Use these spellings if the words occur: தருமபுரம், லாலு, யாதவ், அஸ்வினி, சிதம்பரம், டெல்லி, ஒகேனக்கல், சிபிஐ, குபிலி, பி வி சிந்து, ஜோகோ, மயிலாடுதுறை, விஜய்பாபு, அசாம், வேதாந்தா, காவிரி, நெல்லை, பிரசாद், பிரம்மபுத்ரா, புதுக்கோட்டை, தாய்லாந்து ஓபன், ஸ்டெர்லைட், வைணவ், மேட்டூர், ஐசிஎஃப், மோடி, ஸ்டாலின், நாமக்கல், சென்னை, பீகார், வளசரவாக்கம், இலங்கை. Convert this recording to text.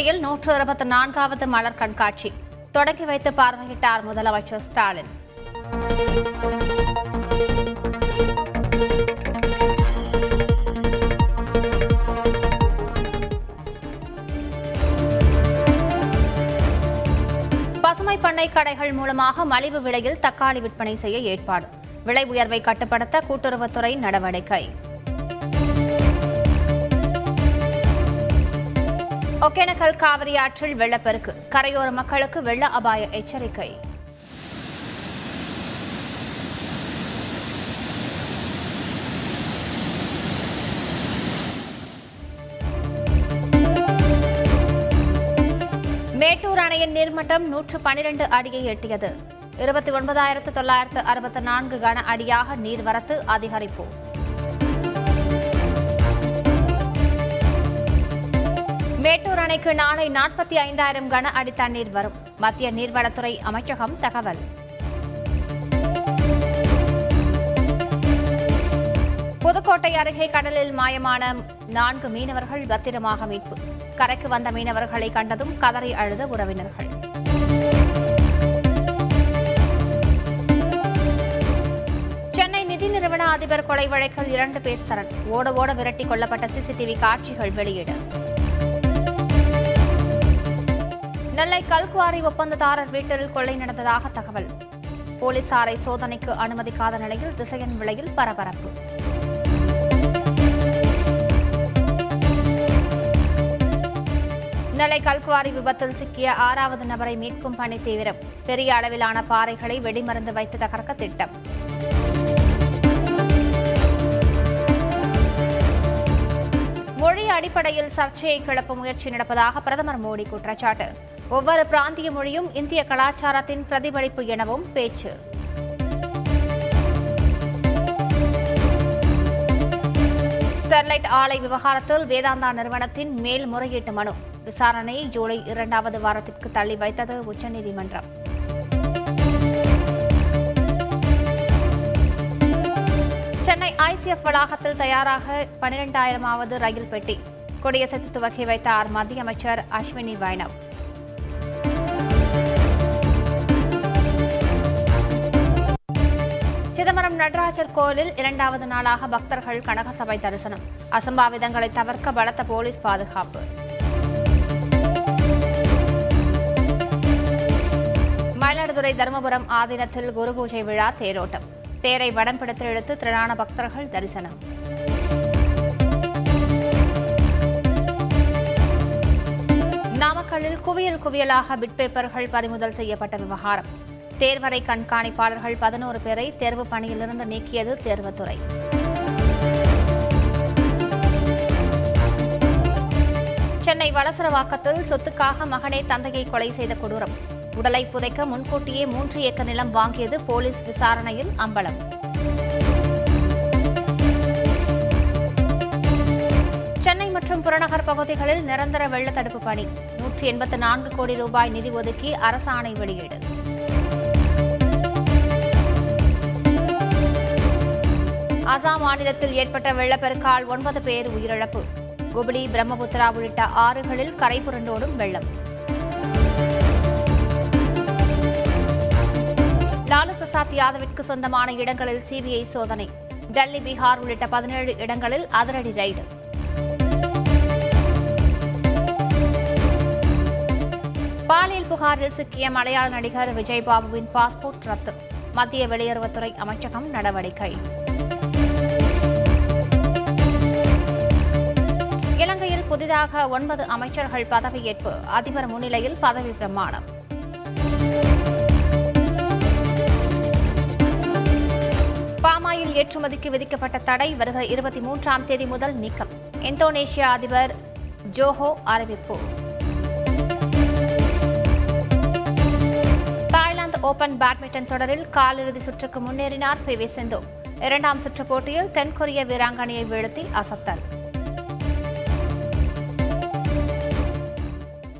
புதுக்கோட்டையில் 124வது மலர் கண்காட்சி தொடங்கி வைத்து பார்வையிட்டார் முதலமைச்சர் ஸ்டாலின். பசுமை பண்ணை கடைகள் மூலமாக மலிவு விலையில் தக்காளி விற்பனை செய்ய ஏற்பாடு. விலை உயர்வை கட்டுப்படுத்த கூட்டுறவுத்துறை நடவடிக்கை. ஒகேனக்கல் காவிரி ஆற்றில் வெள்ளப்பெருக்கு, கரையோர மக்களுக்கு வெள்ள அபாய எச்சரிக்கை. மேட்டூர் அணையின் நீர்மட்டம் 112 அடியை எட்டியது. 29,964 கன அடியாக நீர்வரத்து அதிகரிப்பு. மேட்டூர் அணைக்கு நாளை 45,000 கன அடி தண்ணீர் வரும். மத்திய நீர்வளத்துறை அமைச்சகம் தகவல். புதுக்கோட்டை அருகே கடலில் மாயமான 4 மீனவர்கள் பத்திரமாக மீட்பு. கரைக்கு வந்த மீனவர்களை கண்டதும் கதறி அழுத உறவினர்கள். சென்னை நிதி நிறுவன அதிபர் கொலை வழக்கில் 2 பேர் சரண். ஓட விரட்டி கொல்லப்பட்ட சிசிடிவி காட்சிகள் வெளியீடு. நெல்லை கல்குவாரி ஒப்பந்ததாரர் வீட்டில் கொள்ளை நடந்ததாக தகவல். போலீசாரை சோதனைக்கு அனுமதிக்காத நிலையில் திசையன் விலையில் பரபரப்பு. நெல்லை கல்குவாரி விபத்தில் சிக்கிய 6வது நபரை மீட்கும் பணி தீவிரம். பெரிய அளவிலான பாறைகளை வெடிமருந்து வைத்து தகர்க்க திட்டம். மொழி அடிப்படையில் சர்ச்சையை கிளப்ப முயற்சி நடப்பதாக பிரதமர் மோடி குற்றச்சாட்டு. ஒவ்வொரு பிராந்திய மொழியும் இந்திய கலாச்சாரத்தின் பிரதிபலிப்பு எனவும் பேச்சு. ஸ்டெர்லைட் ஆலை விவகாரத்தில் வேதாந்தா நிறுவனத்தின் மேல்முறையீட்டு மனு விசாரணையை ஜூலை 2வது வாரத்திற்கு தள்ளி வைத்தது உச்சநீதிமன்றம். சென்னை ஐசிஎஃப் வளாகத்தில் தயாராக 12,000வது ரயில் பெட்டி கொடியசைத்து துவக்கி வைத்தார் மத்திய அமைச்சர் அஸ்வினி வைணவ். சிதம்பரம் நடராஜர் கோயிலில் 2வது நாளாக பக்தர்கள் கனகசபை தரிசனம். அசம்பாவிதங்களை தவிர்க்க பலத்த போலீஸ் பாதுகாப்பு. மயிலாடுதுறை தருமபுரம் ஆதீனத்தில் குரு பூஜை விழா தேரோட்டம். தேரை வடம் பிடித்து இழுத்து திரளான பக்தர்கள் தரிசனம். நாமக்கல்லில் குவியலாக பிட்பேப்பர்கள் பறிமுதல் செய்யப்பட்ட விவகாரம். தேர்வறை கண்காணிப்பாளர்கள் 11 பேரை தேர்வு பணியிலிருந்து நீக்கியது தேர்வுத்துறை. சென்னை வளசரவாக்கத்தில் சொத்துக்காக மகனை தந்தையை கொலை செய்த கொடூரம். உடலை புதைக்க முன்கூட்டியே 3 ஏக்கர் நிலம் வாங்கியது போலீஸ் விசாரணையில் அம்பலம். சென்னை மற்றும் புறநகர் பகுதிகளில் நிரந்தர வெள்ள தடுப்பு பணி. 184 கோடி ரூபாய் நிதி ஒதுக்கி அரசாணை வெளியீடு. அசாம் மாநிலத்தில் ஏற்பட்ட வெள்ளப்பெருக்கால் 9 பேர் உயிரிழப்பு. குபிலி, பிரம்மபுத்ரா உள்ளிட்ட 6களில் கரை புரண்டோடும் வெள்ளம். லாலு பிரசாத் யாதவிற்கு சொந்தமான இடங்களில் சிபிஐ சோதனை. டெல்லி, பீகார் உள்ளிட்ட 17 இடங்களில் அதிரடி ரெய்டு. பாலியல் புகாரில் சிக்கிய மலையாள நடிகர் விஜய்பாபுவின் பாஸ்போர்ட் ரத்து. மத்திய வெளியுறவுத்துறை அமைச்சகம் நடவடிக்கை. இலங்கையில் புதிதாக 9 அமைச்சர்கள் பதவியேற்பு. அதிபர் முன்னிலையில் பதவி பிரமாணம். பாமாயில் ஏற்றுமதிக்கு விதிக்கப்பட்ட தடை வருகிற 23ஆம் தேதி முதல் நீக்கம். இந்தோனேஷிய அதிபர் ஜோகோ அறிவிப்பு. தாய்லாந்து ஓபன் பேட்மிண்டன் தொடரில் காலிறுதி சுற்றுக்கு முன்னேறினார் பி வி சிந்து. 2ஆம் சுற்று போட்டியில் தென்கொரிய வீராங்கனையை வீழ்த்தி அசத்தல்.